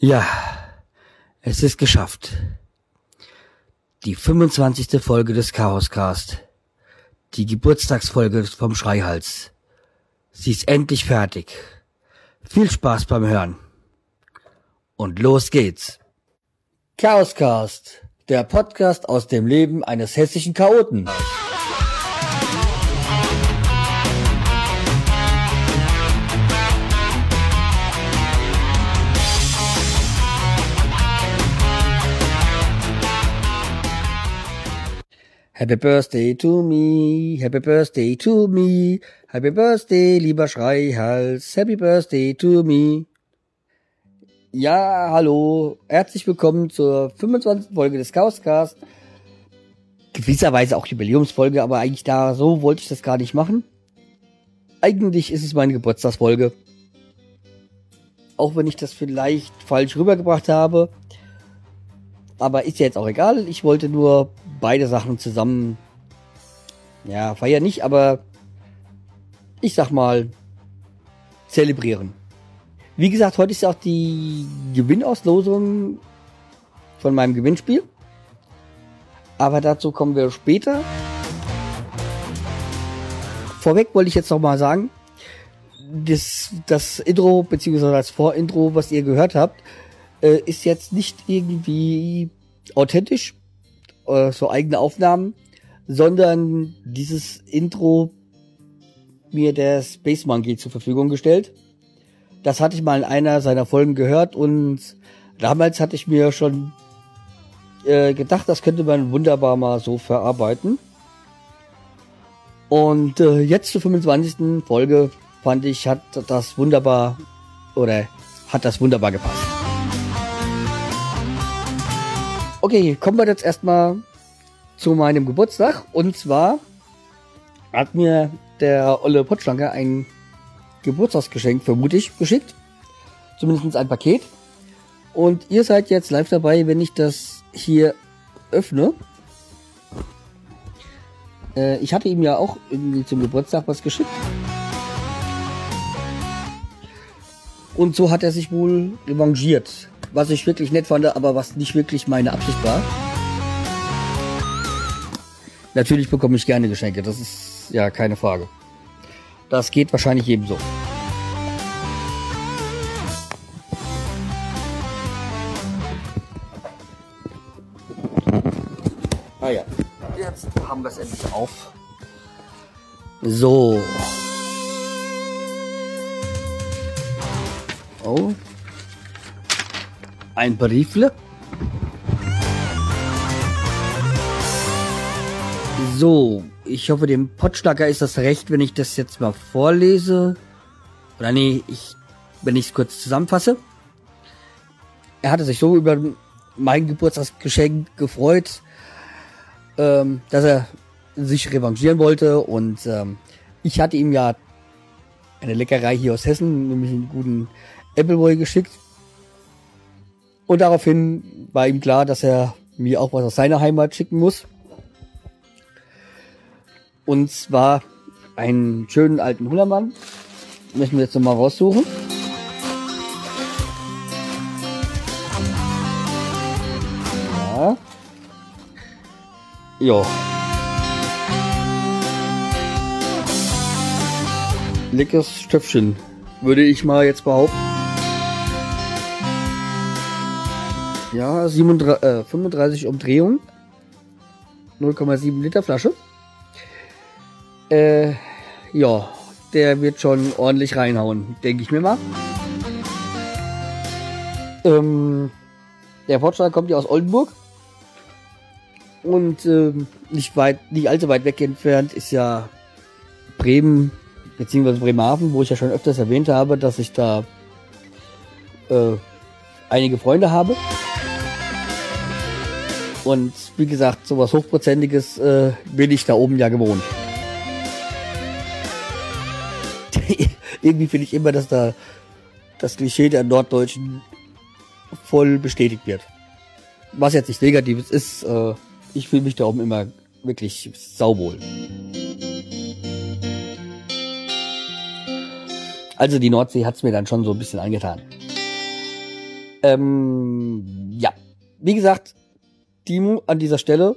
Ja, es ist geschafft. Die 25. Folge des Chaos Cast. Die Geburtstagsfolge vom Schreihals. Sie ist endlich fertig. Viel Spaß beim Hören. Und los geht's. Chaos Cast, der Podcast aus dem Leben eines hessischen Chaoten. Happy Birthday to me, Happy Birthday to me, Happy Birthday, lieber Schreihals, Happy Birthday to me. Ja, hallo, herzlich willkommen zur 25. Folge des Chaos Cast. Gewisserweise auch Jubiläumsfolge, aber eigentlich da so wollte ich das gar nicht machen. Eigentlich ist es meine Geburtstagsfolge. Auch wenn ich das vielleicht falsch rübergebracht habe. Aber ist ja jetzt auch egal, ich wollte nur beide Sachen zusammen, ja, feiern nicht, aber ich sag mal, zelebrieren. Wie gesagt, heute ist ja auch die Gewinnauslosung von meinem Gewinnspiel, aber dazu kommen wir später. Vorweg wollte ich jetzt nochmal sagen, das Intro, beziehungsweise das Vorintro, was ihr gehört habt, ist jetzt nicht irgendwie authentisch, so eigene Aufnahmen, sondern dieses Intro mir der Space Monkey zur Verfügung gestellt. Das hatte ich mal in einer seiner Folgen gehört und damals hatte ich mir schon gedacht, das könnte man wunderbar mal so verarbeiten. Und jetzt zur 25. Folge fand ich, hat das wunderbar gepasst. Okay, kommen wir jetzt erstmal zu meinem Geburtstag. Und zwar hat mir der olle Potschlacker ein Geburtstagsgeschenk, vermute ich, geschickt. Zumindest ein Paket. Und ihr seid jetzt live dabei, wenn ich das hier öffne. Ich hatte ihm ja auch zum Geburtstag was geschickt. Und so hat er sich wohl revanchiert. Was ich wirklich nett fand, aber was nicht wirklich meine Absicht war. Natürlich bekomme ich gerne Geschenke, das ist ja keine Frage. Das geht wahrscheinlich jedem so. Ah ja, jetzt haben wir es endlich auf. So. Oh. Ein Briefle. So, ich hoffe, dem Potschlacker ist das recht, wenn ich das jetzt mal vorlese. Oder nee, wenn ich es kurz zusammenfasse. Er hatte sich so über mein Geburtstagsgeschenk gefreut, dass er sich revanchieren wollte. Und ich hatte ihm ja eine Leckerei hier aus Hessen, nämlich einen guten Appleboy geschickt. Und daraufhin war ihm klar, dass er mir auch was aus seiner Heimat schicken muss. Und zwar einen schönen alten Hullermann. Müssen wir jetzt nochmal raussuchen. Ja. Jo. Leckeres Stöpfchen, würde ich mal jetzt behaupten. Ja, 35 Umdrehungen, 0,7 Liter Flasche. Ja, der wird schon ordentlich reinhauen, denke ich mir mal. Der Potschlacker kommt ja aus Oldenburg. Und nicht allzu weit weg entfernt ist ja Bremen, beziehungsweise Bremerhaven, wo ich ja schon öfters erwähnt habe, dass ich da einige Freunde habe. Und wie gesagt, sowas Hochprozentiges bin ich da oben ja gewohnt. Irgendwie finde ich immer, dass da das Klischee der Norddeutschen voll bestätigt wird. Was jetzt nicht Negatives ist, ich fühle mich da oben immer wirklich sauwohl. Also die Nordsee hat es mir dann schon so ein bisschen angetan. Ja, wie gesagt, Timo, an dieser Stelle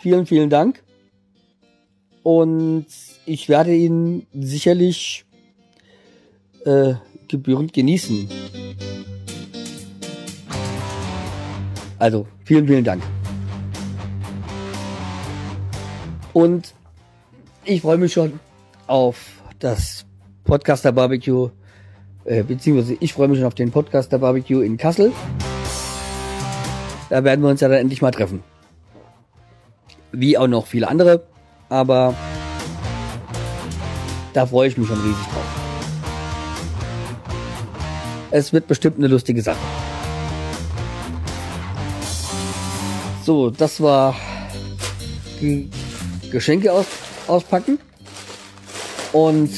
vielen, vielen Dank. Und ich werde ihn sicherlich gebührend genießen. Also, vielen, vielen Dank. Und ich freue mich schon auf das Podcaster-Barbecue, beziehungsweise ich freue mich schon auf den Podcaster-Barbecue in Kassel. Da werden wir uns ja dann endlich mal treffen. Wie auch noch viele andere, aber da freue ich mich schon riesig drauf. Es wird bestimmt eine lustige Sache. So, das war Geschenke auspacken. Und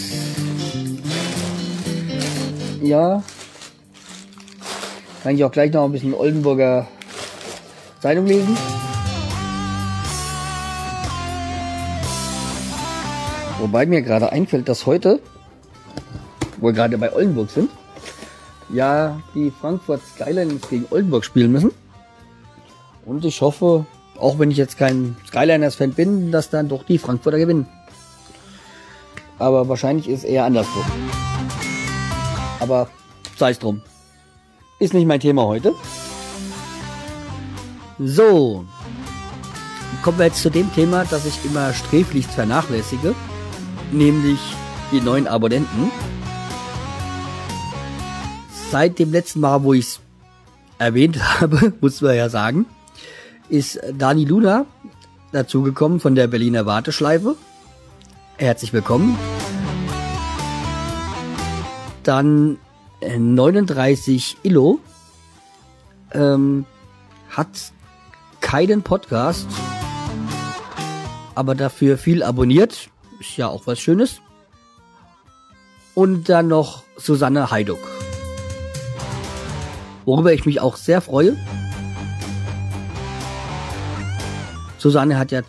ja, kann ich auch gleich noch ein bisschen Oldenburger Zeitung lesen. Wobei mir gerade einfällt, dass heute, wo wir gerade bei Oldenburg sind, ja die Frankfurt Skyliners gegen Oldenburg spielen müssen. Und ich hoffe, auch wenn ich jetzt kein Skyliners-Fan bin, dass dann doch die Frankfurter gewinnen. Aber wahrscheinlich ist eher andersrum. Aber sei es drum. Ist nicht mein Thema heute. So. Kommen wir jetzt zu dem Thema, das ich immer sträflichst vernachlässige. Nämlich die neuen Abonnenten. Seit dem letzten Mal, wo ich es erwähnt habe, muss man ja sagen, ist Dani Lula dazugekommen von der Berliner Warteschleife. Herzlich willkommen. Dann 39 Illo hat keinen Podcast, aber dafür viel abonniert. Ist ja auch was Schönes. Und dann noch Susanne Heiduck. Worüber ich mich auch sehr freue. Susanne hat ja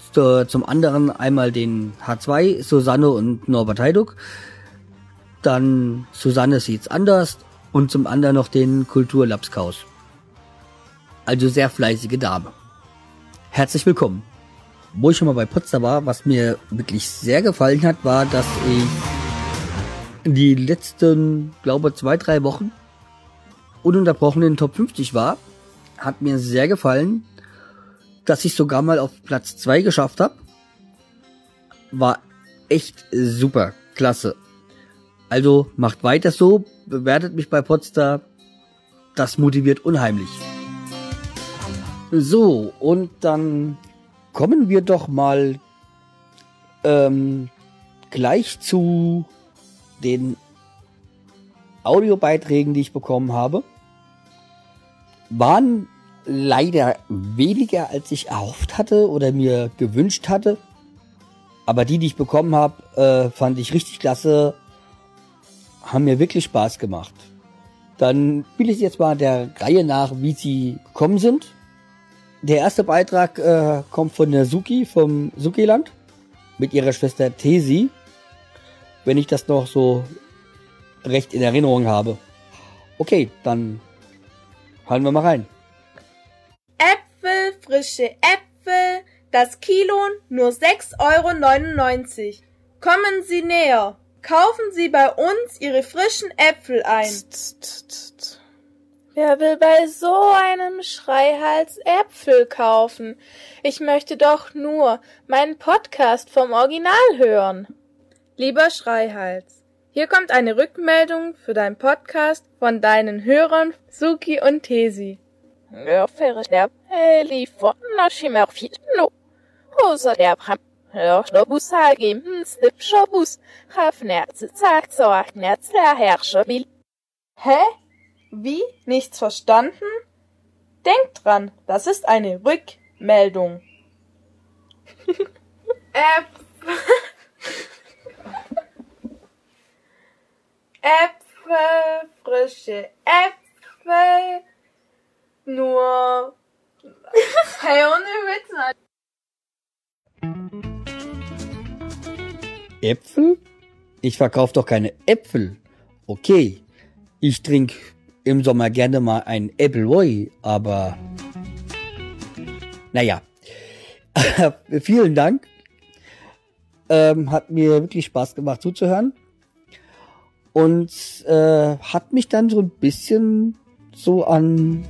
zum anderen einmal den H2, Susanne und Norbert Heiduck. Dann Susanne sieht's anders und zum anderen noch den Kultur Lapskaus. Also sehr fleißige Dame. Herzlich willkommen. Wo ich schon mal bei Potsdam war, was mir wirklich sehr gefallen hat, war, dass ich die letzten, glaube 2-3 Wochen ununterbrochen in den Top 50 war. Hat mir sehr gefallen, dass ich sogar mal auf Platz 2 geschafft habe. War echt super, klasse. Also macht weiter so, bewertet mich bei Potsdam. Das motiviert unheimlich. So, und dann kommen wir doch mal gleich zu den Audiobeiträgen, die ich bekommen habe. Waren leider weniger, als ich erhofft hatte oder mir gewünscht hatte. Aber die ich bekommen habe, fand ich richtig klasse. Haben mir wirklich Spaß gemacht. Dann spiele ich jetzt mal der Reihe nach, wie sie gekommen sind. Der erste Beitrag kommt von der Suki, vom Suki-Land, mit ihrer Schwester Tesi, wenn ich das noch so recht in Erinnerung habe. Okay, dann hören wir mal rein. Äpfel, frische Äpfel, das Kilo nur 6,99 €. Kommen Sie näher, kaufen Sie bei uns Ihre frischen Äpfel ein. Wer will bei so einem Schreihals Äpfel kaufen? Ich möchte doch nur meinen Podcast vom Original hören. Lieber Schreihals, hier kommt eine Rückmeldung für deinen Podcast von deinen Hörern Suki und Tesi. Hä? Wie? Nichts verstanden? Denkt dran, das ist eine Rückmeldung. Äpfel, frische Äpfel, nur... Hey, ohne Witz. Äpfel? Ich verkaufe doch keine Äpfel. Okay, ich trinke im Sommer gerne mal ein Appleboy, aber naja. Vielen Dank. Hat mir wirklich Spaß gemacht zuzuhören. Und hat mich dann so ein bisschen so an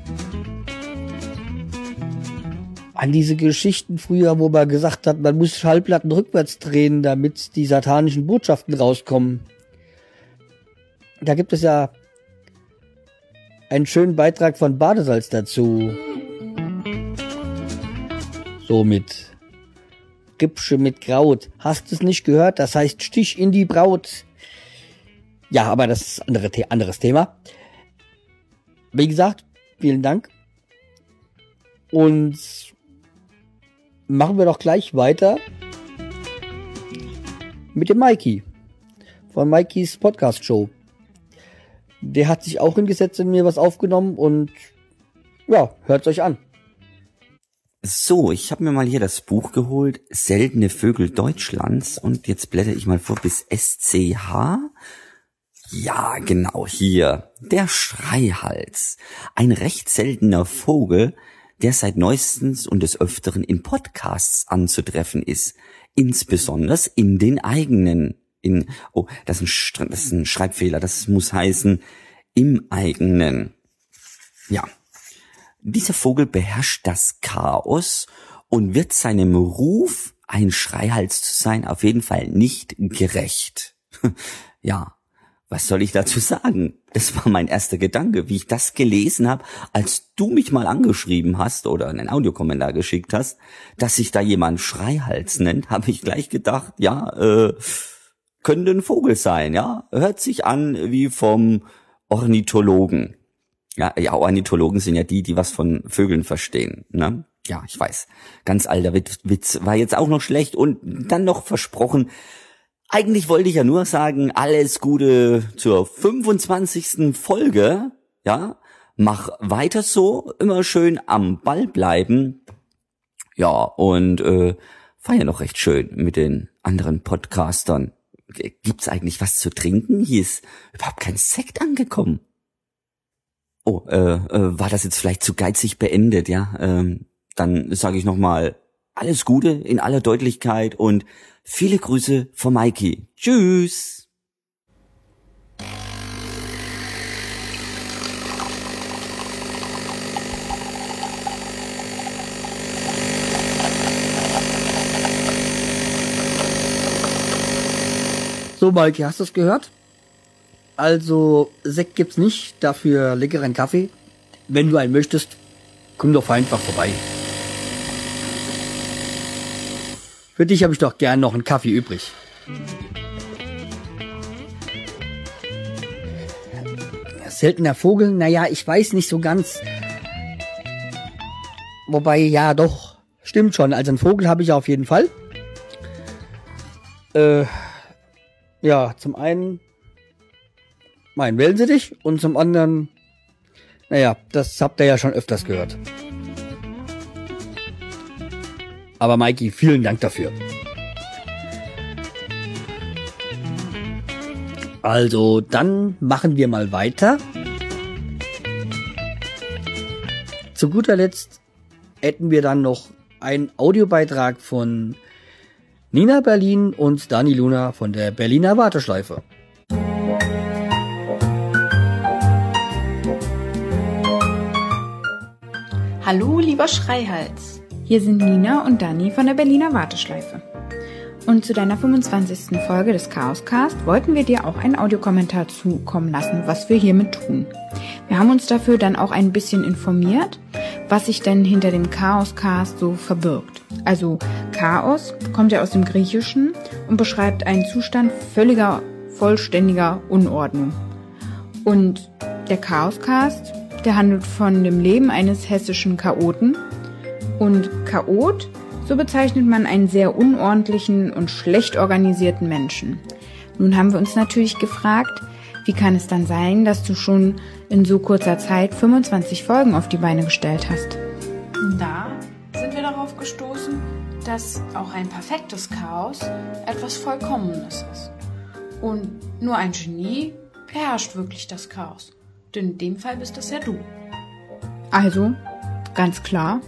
diese Geschichten früher, wo man gesagt hat, man muss Schallplatten rückwärts drehen, damit die satanischen Botschaften rauskommen. Da gibt es ja einen schönen Beitrag von Badesalz dazu. So mit Gipsche mit Kraut. Hast es nicht gehört? Das heißt Stich in die Braut. Ja, aber das ist ein anderes Thema. Wie gesagt, vielen Dank. Und machen wir doch gleich weiter mit dem Mikey von Mikey's Podcast Show. Der hat sich auch hingesetzt und mir was aufgenommen und ja, hört's euch an. So, ich habe mir mal hier das Buch geholt, Seltene Vögel Deutschlands, und jetzt blätter ich mal vor bis SCH. Ja, genau hier, der Schreihals, ein recht seltener Vogel, der seit neuestens und des Öfteren in Podcasts anzutreffen ist, insbesondere in den eigenen. Das ist ein Schreibfehler, das muss heißen, im eigenen. Ja. Dieser Vogel beherrscht das Chaos und wird seinem Ruf, ein Schreihals zu sein, auf jeden Fall nicht gerecht. Ja, was soll ich dazu sagen? Das war mein erster Gedanke, wie ich das gelesen habe, als du mich mal angeschrieben hast oder einen Audiokommentar geschickt hast, dass sich da jemand Schreihals nennt, habe ich gleich gedacht, ja, könnte ein Vogel sein, ja, hört sich an wie vom Ornithologen. Ja, Ornithologen sind ja die was von Vögeln verstehen, ne? Ja, ich weiß. Ganz alter Witz war jetzt auch noch schlecht und dann noch versprochen. Eigentlich wollte ich ja nur sagen, alles Gute zur 25. Folge, ja? Mach weiter so, immer schön am Ball bleiben. Ja, und war ja noch recht schön mit den anderen Podcastern. Gibt's eigentlich was zu trinken? Hier ist überhaupt kein Sekt angekommen. Oh, war das jetzt vielleicht zu geizig beendet, ja? Dann sage ich nochmal alles Gute in aller Deutlichkeit und viele Grüße von Mikey. Tschüss! So, Mikey, hast du es gehört? Also, Sekt gibt's nicht, dafür leckeren Kaffee. Wenn du einen möchtest, komm doch einfach vorbei. Für dich habe ich doch gern noch einen Kaffee übrig. Seltener Vogel? Naja, ich weiß nicht so ganz. Wobei, ja doch, stimmt schon. Also einen Vogel habe ich auf jeden Fall. Ja, zum einen meinen Wellensittich und zum anderen, naja, das habt ihr ja schon öfters gehört. Aber Mikey, vielen Dank dafür. Also, dann machen wir mal weiter. Zu guter Letzt hätten wir dann noch einen Audiobeitrag von Nina Berlin und Dani Lula von der Berliner Warteschleife. Hallo, lieber Schreihals. Hier sind Nina und Dani von der Berliner Warteschleife. Und zu deiner 25. Folge des Chaos Cast wollten wir dir auch einen Audiokommentar zukommen lassen, was wir hiermit tun. Wir haben uns dafür dann auch ein bisschen informiert, was sich denn hinter dem Chaos Cast so verbirgt. Also Chaos kommt ja aus dem Griechischen und beschreibt einen Zustand völliger, vollständiger Unordnung. Und der Chaos Cast, der handelt von dem Leben eines hessischen Chaoten. Und Chaot, so bezeichnet man einen sehr unordentlichen und schlecht organisierten Menschen. Nun haben wir uns natürlich gefragt, wie kann es dann sein, dass du schon in so kurzer Zeit 25 Folgen auf die Beine gestellt hast? Da sind wir darauf gestoßen, dass auch ein perfektes Chaos etwas Vollkommenes ist. Und nur ein Genie beherrscht wirklich das Chaos. Denn in dem Fall bist das ja du. Also, ganz klar,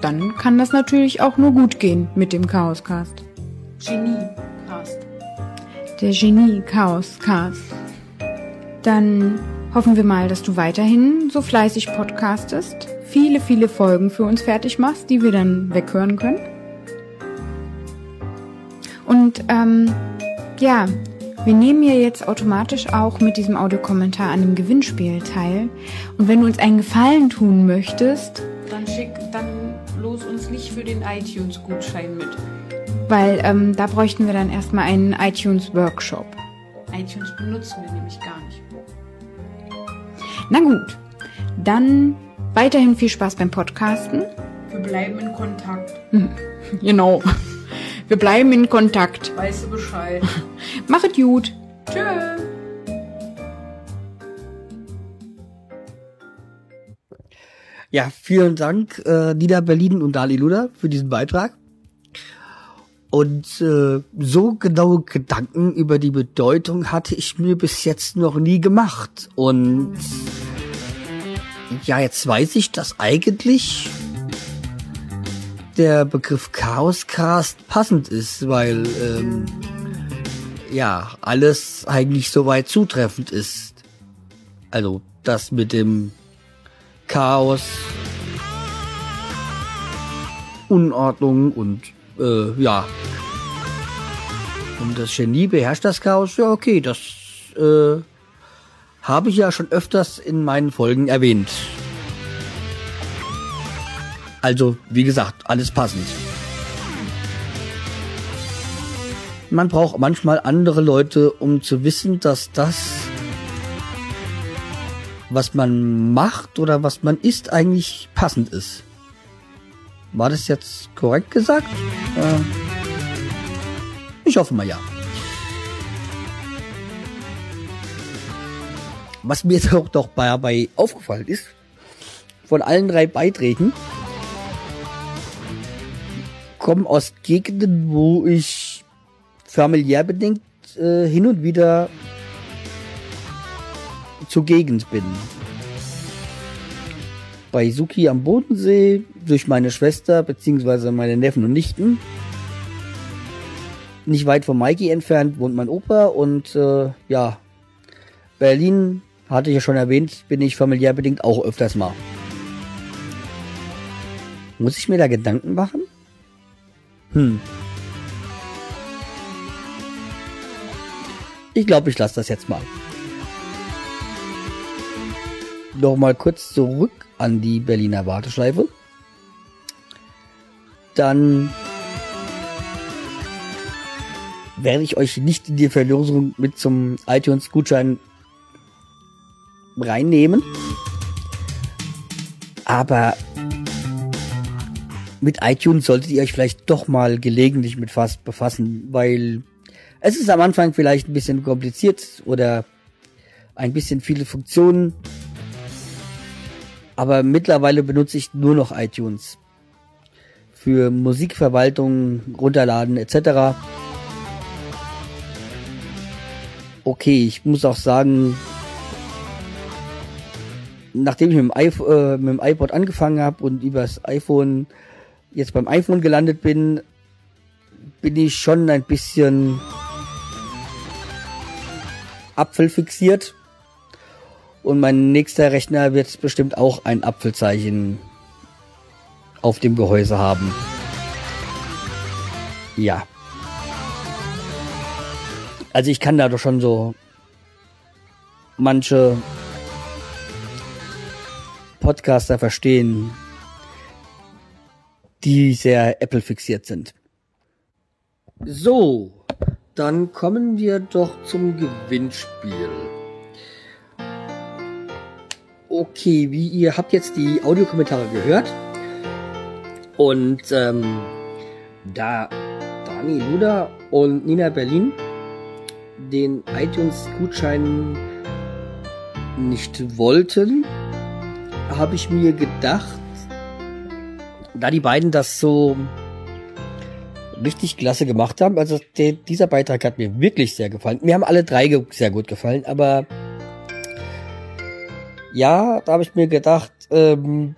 dann kann das natürlich auch nur gut gehen mit dem Chaos Cast. Genie-Cast. Der Genie-Chaos Cast. Dann hoffen wir mal, dass du weiterhin so fleißig podcastest, viele, viele Folgen für uns fertig machst, die wir dann weghören können. Und ja, wir nehmen ja jetzt automatisch auch mit diesem Audiokommentar an dem Gewinnspiel teil. Und wenn du uns einen Gefallen tun möchtest, dann los uns nicht für den iTunes-Gutschein mit. Weil da bräuchten wir dann erstmal einen iTunes-Workshop. iTunes benutzen wir nämlich gar nicht. Na gut, dann weiterhin viel Spaß beim Podcasten. Wir bleiben in Kontakt. Genau. Wir bleiben in Kontakt. Weißt du Bescheid. Mach es gut. Tschö. Ja, vielen Dank, Nina Berlin und Dani Lula für diesen Beitrag. Und so genaue Gedanken über die Bedeutung hatte ich mir bis jetzt noch nie gemacht. Und ja, jetzt weiß ich, dass eigentlich der Begriff Chaos Cast passend ist, weil ja, alles eigentlich soweit zutreffend ist. Also das mit dem Chaos, Unordnung und ja. Und das Genie beherrscht das Chaos? Ja, okay, das habe ich ja schon öfters in meinen Folgen erwähnt. Also, wie gesagt, alles passend. Man braucht manchmal andere Leute, um zu wissen, dass das, was man macht oder was man isst, eigentlich passend ist. War das jetzt korrekt gesagt? Ich hoffe mal ja. Was mir jetzt auch doch dabei aufgefallen ist, von allen drei Beiträgen kommen aus Gegenden, wo ich familiär bedingt hin und wieder zur Gegend bin. Bei Suki am Bodensee, durch meine Schwester bzw. meine Neffen und Nichten. Nicht weit von Mikey entfernt wohnt mein Opa und ja, Berlin, hatte ich ja schon erwähnt, bin ich familiär bedingt auch öfters mal. Muss ich mir da Gedanken machen? Ich glaube, ich lasse das jetzt mal. Nochmal kurz zurück an die Berliner Warteschleife. Dann werde ich euch nicht in die Verlosung mit zum iTunes-Gutschein reinnehmen. Aber mit iTunes solltet ihr euch vielleicht doch mal gelegentlich mit befassen, weil es ist am Anfang vielleicht ein bisschen kompliziert oder ein bisschen viele Funktionen. Aber mittlerweile benutze ich nur noch iTunes. Für Musikverwaltung, Runterladen etc. Okay, ich muss auch sagen, nachdem ich mit dem iPod angefangen habe und übers iPhone jetzt beim iPhone gelandet bin, bin ich schon ein bisschen apfelfixiert. Und mein nächster Rechner wird bestimmt auch ein Apfelzeichen auf dem Gehäuse haben. Ja. Also ich kann da doch schon so manche Podcaster verstehen, die sehr Apple fixiert sind. So, dann kommen wir doch zum Gewinnspiel. Okay, wie ihr habt jetzt die Audiokommentare gehört und da Dani Luda und Nina Berlin den iTunes-Gutschein nicht wollten, habe ich mir gedacht, da die beiden das so richtig klasse gemacht haben, also dieser Beitrag hat mir wirklich sehr gefallen. Mir haben alle drei sehr gut gefallen, aber Ja, da habe ich mir gedacht, dann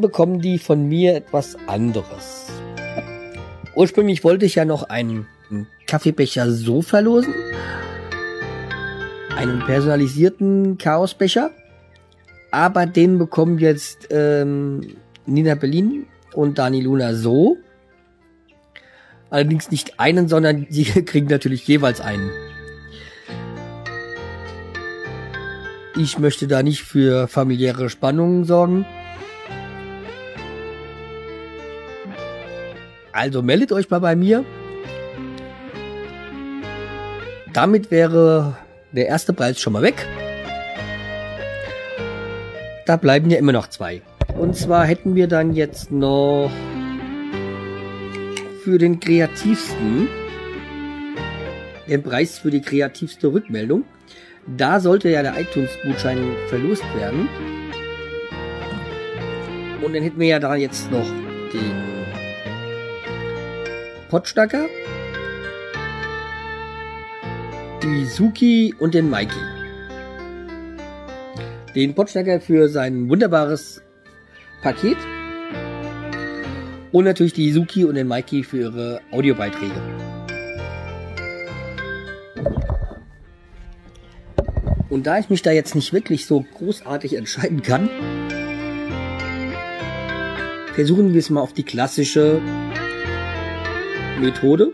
bekommen die von mir etwas anderes. Ursprünglich wollte ich ja noch einen Kaffeebecher so verlosen. Einen personalisierten Chaosbecher. Aber den bekommen jetzt Nina Berlin und Dani Lula so. Allerdings nicht einen, sondern sie kriegen natürlich jeweils einen. Ich möchte da nicht für familiäre Spannungen sorgen. Also meldet euch mal bei mir. Damit wäre der erste Preis schon mal weg. Da bleiben ja immer noch zwei. Und zwar hätten wir dann jetzt noch für den kreativsten den Preis für die kreativste Rückmeldung. Da sollte ja der iTunes-Gutschein verlost werden. Und dann hätten wir ja da jetzt noch den Potschlacker, die Suki und den Mikey. Den Potschlacker für sein wunderbares Paket und natürlich die Suki und den Mikey für ihre Audiobeiträge. Und da ich mich da jetzt nicht wirklich so großartig entscheiden kann, versuchen wir es mal auf die klassische Methode.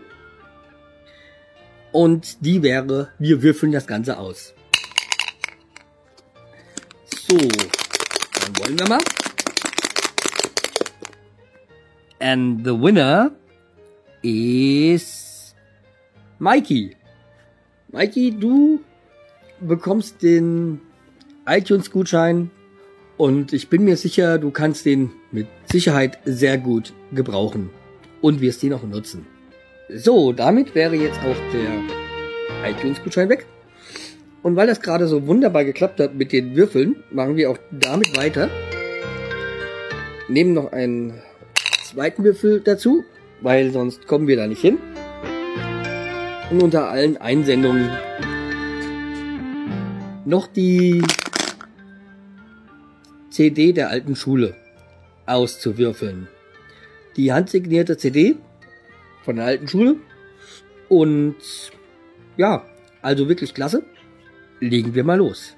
Und die wäre, wir würfeln das Ganze aus. So, dann wollen wir mal. And the winner is Mikey. Mikey, du bekommst den iTunes-Gutschein und ich bin mir sicher, du kannst den mit Sicherheit sehr gut gebrauchen und wirst ihn auch nutzen. So, damit wäre jetzt auch der iTunes-Gutschein weg. Und weil das gerade so wunderbar geklappt hat mit den Würfeln, machen wir auch damit weiter. Nehmen noch einen zweiten Würfel dazu, weil sonst kommen wir da nicht hin. Und unter allen Einsendungen noch die CD der alten Schule auszuwürfeln. Die handsignierte CD von der alten Schule. Und ja, also wirklich klasse. Legen wir mal los.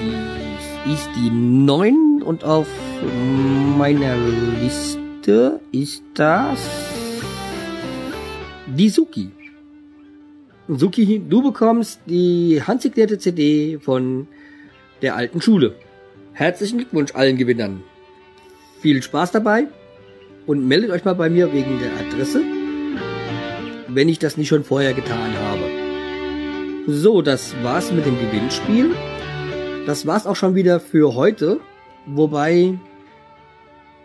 Sie ist die 9 und auf meiner Liste ist das die Suki. Suki, du bekommst die handsignierte CD von der alten Schule. Herzlichen Glückwunsch allen Gewinnern. Viel Spaß dabei und meldet euch mal bei mir wegen der Adresse, wenn ich das nicht schon vorher getan habe. So, das war's mit dem Gewinnspiel. Das war's auch schon wieder für heute, wobei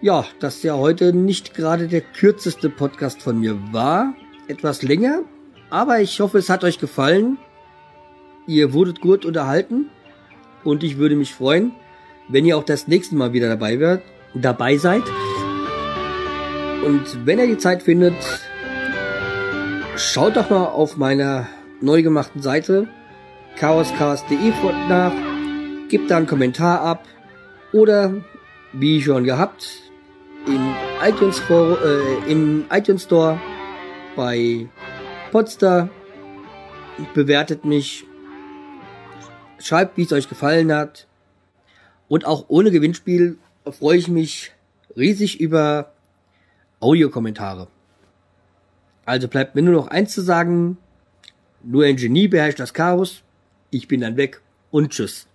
ja, das ja heute nicht gerade der kürzeste Podcast von mir war, etwas länger, aber ich hoffe, es hat euch gefallen. Ihr wurdet gut unterhalten. Und ich würde mich freuen, wenn ihr auch das nächste Mal wieder dabei seid. Und wenn ihr die Zeit findet, schaut doch mal auf meiner neu gemachten Seite chaoschaos.de nach, gebt da einen Kommentar ab oder, wie schon gehabt, im iTunes Store bei Podster bewertet mich. Schreibt, wie es euch gefallen hat. Und auch ohne Gewinnspiel freue ich mich riesig über Audiokommentare. Also bleibt mir nur noch eins zu sagen. Nur ein Genie beherrscht das Chaos. Ich bin dann weg und tschüss.